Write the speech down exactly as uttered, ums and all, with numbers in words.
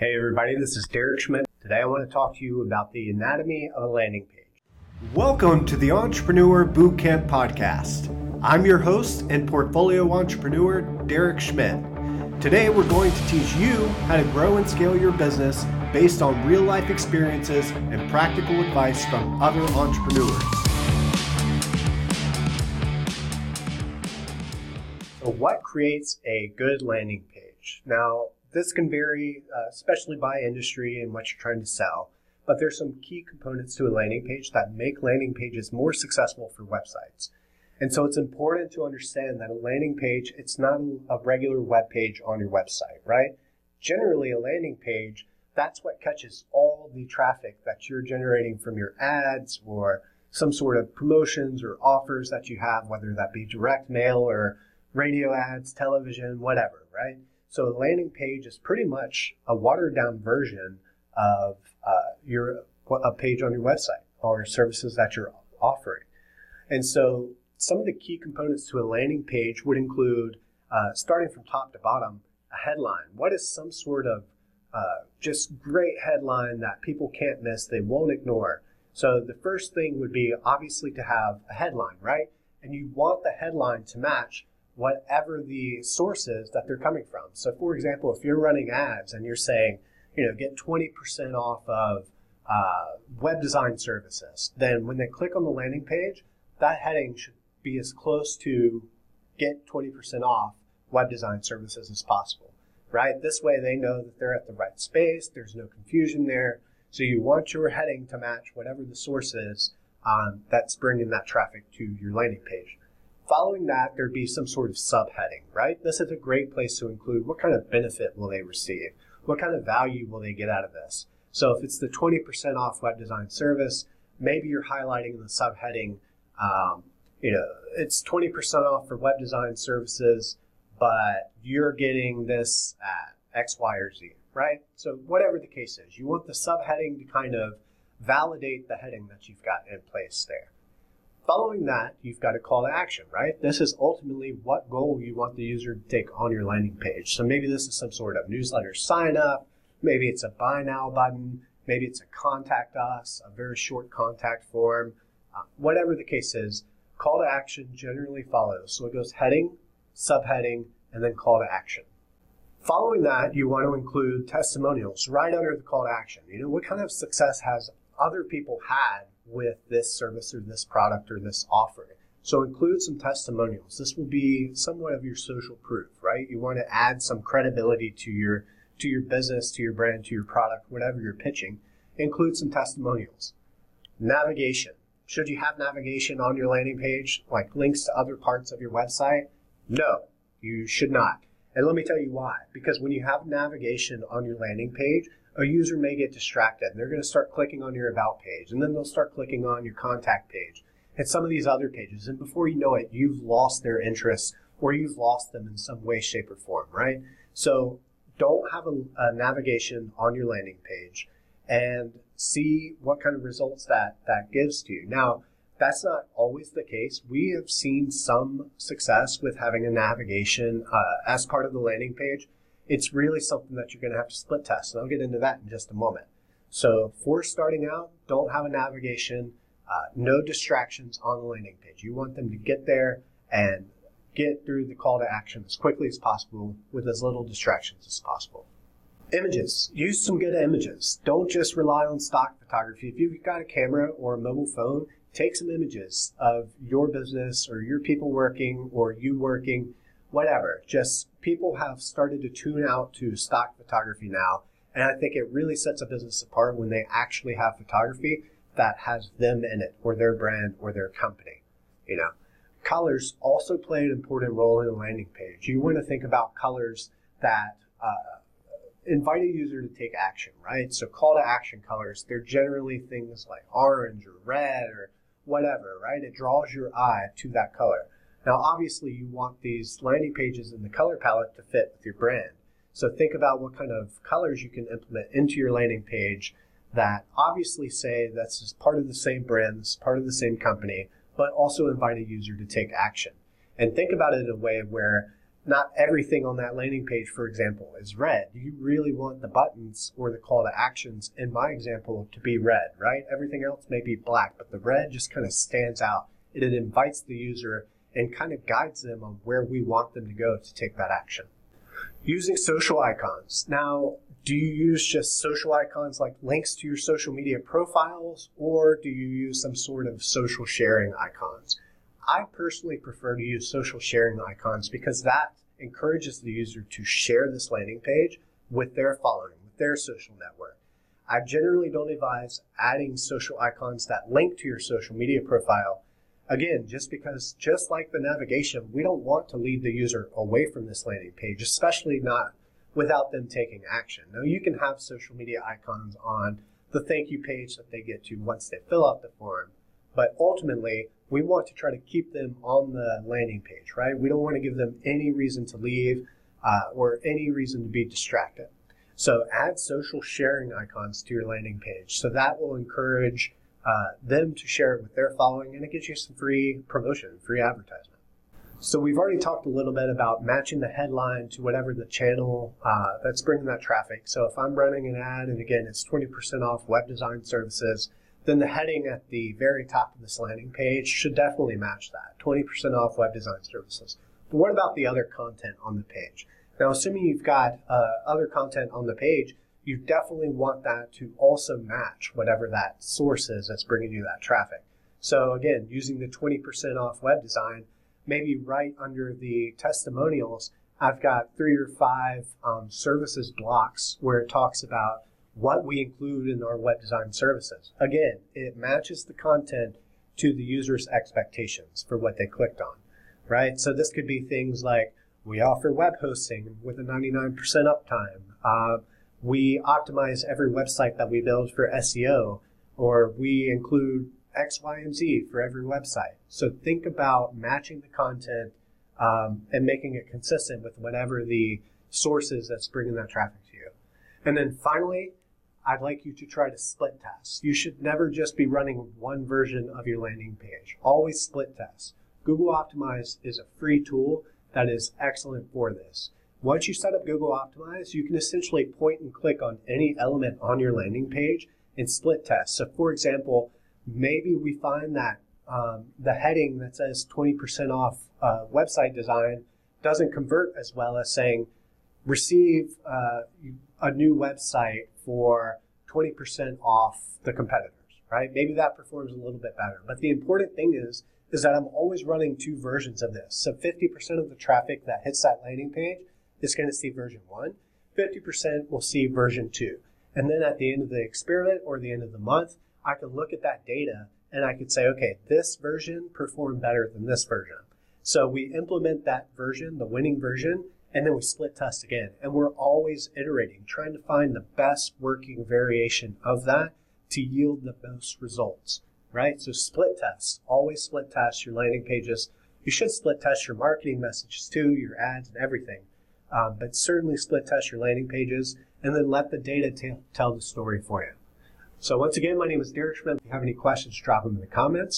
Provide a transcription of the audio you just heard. Hey everybody, this is Derek Schmidt. Today I want to talk to you about the anatomy of a landing page. Welcome to the Entrepreneur Bootcamp Podcast. I'm your host and portfolio entrepreneur, Derek Schmidt. Today we're going to teach you how to grow and scale your business based on real life experiences and practical advice from other entrepreneurs. So what creates a good landing page? Now, this can vary, uh, especially by industry and what you're trying to sell, but there's some key components to a landing page that make landing pages more successful for websites. And so it's important to understand that a landing page, it's not a regular web page on your website, right? Generally, a landing page, that's what catches all the traffic that you're generating from your ads or some sort of promotions or offers that you have, whether that be direct mail or radio ads, television, whatever, right? So a landing page is pretty much a watered-down version of uh, your a page on your website or services that you're offering. And so some of the key components to a landing page would include, uh, starting from top to bottom, a headline. What is some sort of uh, just great headline that people can't miss, they won't ignore? So the first thing would be obviously to have a headline, right? And you want the headline to match whatever the source is that they're coming from. So for example, if you're running ads and you're saying, you know, get twenty percent off of uh, web design services, then when they click on the landing page, that heading should be as close to get twenty percent off web design services as possible, right? This way they know that they're at the right space, there's no confusion there. So you want your heading to match whatever the source is um, that's bringing that traffic to your landing page. Following that, there'd be some sort of subheading, right? This is a great place to include what kind of benefit will they receive? What kind of value will they get out of this? So if it's the twenty percent off web design service, maybe you're highlighting in the subheading, um, you know, it's twenty percent off for web design services, but you're getting this at X, Y, or Z, right? So whatever the case is, you want the subheading to kind of validate the heading that you've got in place there. Following that, you've got a call to action, right? This is ultimately what goal you want the user to take on your landing page. So maybe this is some sort of newsletter sign up. Maybe it's a buy now button. Maybe it's a contact us, a very short contact form. Uh, whatever the case is, call to action generally follows. So it goes heading, subheading, and then call to action. Following that, you want to include testimonials right under the call to action. You know, what kind of success has other people had with this service or this product or this offering? So include some testimonials. This will be somewhat of your social proof, right? You want to add some credibility to your to your business, to your brand, to your product, whatever you're pitching. Include some testimonials. Navigation. Should you have navigation on your landing page, like links to other parts of your website? No, you should not. And let me tell you why. Because when you have navigation on your landing page, a user may get distracted and they're going to start clicking on your about page, and then they'll start clicking on your contact page and some of these other pages. And before you know it, you've lost their interest or you've lost them in some way, shape, or form, right? So don't have a, a navigation on your landing page and see what kind of results that, that gives to you. Now, that's not always the case. We have seen some success with having a navigation uh, as part of the landing page. It's really something that you're going to have to split test, and I'll get into that in just a moment. So for starting out, don't have a navigation, uh, no distractions on the landing page. You want them to get there and get through the call to action as quickly as possible with as little distractions as possible. Images. Use some good images. Don't just rely on stock photography. If you've got a camera or a mobile phone, take some images of your business or your people working or you working, whatever. Just people have started to tune out to stock photography now, and I think it really sets a business apart when they actually have photography that has them in it or their brand or their company. You know, colors also play an important role in a landing page. You want to think about colors that uh, invite a user to take action, right? So call to action colors, they're generally things like orange or red or whatever, right? It draws your eye to that color. Now, obviously, you want these landing pages in the color palette to fit with your brand. So think about what kind of colors you can implement into your landing page that obviously say this is part of the same brand, this is part of the same company, but also invite a user to take action. And think about it in a way where not everything on that landing page, for example, is red. You really want the buttons or the call to actions, in my example, to be red, right? Everything else may be black, but the red just kind of stands out. It invites the user and kind of guides them on where we want them to go to take that action. Using social icons. Now, do you use just social icons like links to your social media profiles, or do you use some sort of social sharing icons? I personally prefer to use social sharing icons because that encourages the user to share this landing page with their following, with their social network. I generally don't advise adding social icons that link to your social media profile. Again, just because, just like the navigation, we don't want to lead the user away from this landing page, especially not without them taking action. Now, you can have social media icons on the thank you page that they get to once they fill out the form, but ultimately, we want to try to keep them on the landing page, right? We don't want to give them any reason to leave uh, or any reason to be distracted. So add social sharing icons to your landing page. So that will encourage uh, them to share it with their following, and it gets you some free promotion, free advertisement. So we've already talked a little bit about matching the headline to whatever the channel uh, that's bringing that traffic. So if I'm running an ad, and again, it's twenty percent off web design services, then the heading at the very top of this landing page should definitely match that, twenty percent off web design services. But what about the other content on the page? Now, assuming you've got uh, other content on the page, you definitely want that to also match whatever that source is that's bringing you that traffic. So again, using the twenty percent off web design, maybe right under the testimonials, I've got three or five um, services blocks where it talks about what we include in our web design services. Again, it matches the content to the user's expectations for what they clicked on, right? So this could be things like, we offer web hosting with a ninety-nine percent uptime. Uh, we optimize every website that we build for S E O, or we include X, Y, and Z for every website. So think about matching the content um, and making it consistent with whatever the source is that's bringing that traffic to you. And then finally, I'd like you to try to split test. You should never just be running one version of your landing page. Always split test. Google Optimize is a free tool that is excellent for this. Once you set up Google Optimize, you can essentially point and click on any element on your landing page and split test. So for example, maybe we find that um, the heading that says twenty percent off uh, website design doesn't convert as well as saying receive uh, a new website for twenty percent off the competitors, right? Maybe that performs a little bit better. But the important thing is, is that I'm always running two versions of this. So fifty percent of the traffic that hits that landing page is going to see version one. fifty percent will see version two. And then at the end of the experiment or the end of the month, I can look at that data and I could say, okay, this version performed better than this version. So we implement that version, the winning version, and then we split test again. And we're always iterating, trying to find the best working variation of that to yield the most results, right? So split test, always split test your landing pages. You should split test your marketing messages too, your ads and everything. Um, but certainly split test your landing pages and then let the data t- tell the story for you. So once again, my name is Derek Schmidt. If you have any questions, drop them in the comments.